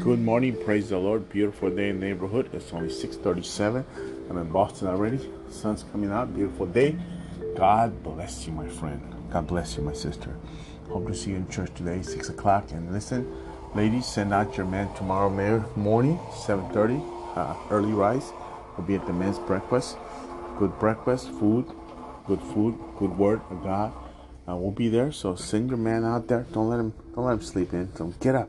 Good morning, praise the Lord. Beautiful day in the neighborhood. It's only 6:37. I'm in Boston already. Sun's coming out. Beautiful day. God bless you, my friend. God bless you, my sister. Hope to see you in church today, 6 o'clock. And listen, ladies, send out your men tomorrow morning, 7:30. Early rise. We'll be at the men's breakfast. Good breakfast, food, good word of God. We'll be there. So send your man out there. Don't let him sleep in. So get up.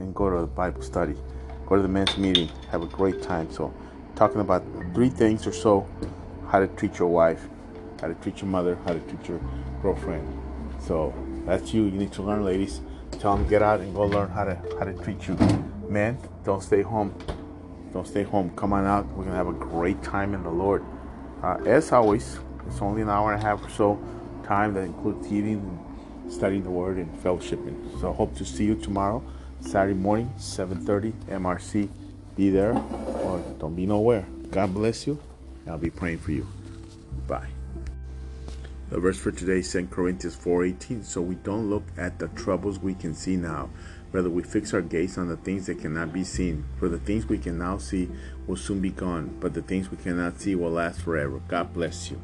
And go to the Bible study, go to the men's meeting, have a great time. So talking about 3 things or so: how to treat your wife, how to treat your mother, how to treat your girlfriend. So that's you need to learn, ladies. Tell them, get out and go learn how to treat you. Men, don't stay home, come on out. We're gonna have a great time in the Lord. As always, it's only an hour and a half or so time that includes eating, studying the word, and fellowshipping. So hope to see you tomorrow, Saturday morning, 7:30, MRC. Be there or don't be nowhere. God bless you. I'll be praying for you. Bye. The verse for today is 2 Corinthians 4.18. So we don't look at the troubles we can see now. Rather, we fix our gaze on the things that cannot be seen. For the things we can now see will soon be gone, but the things we cannot see will last forever. God bless you.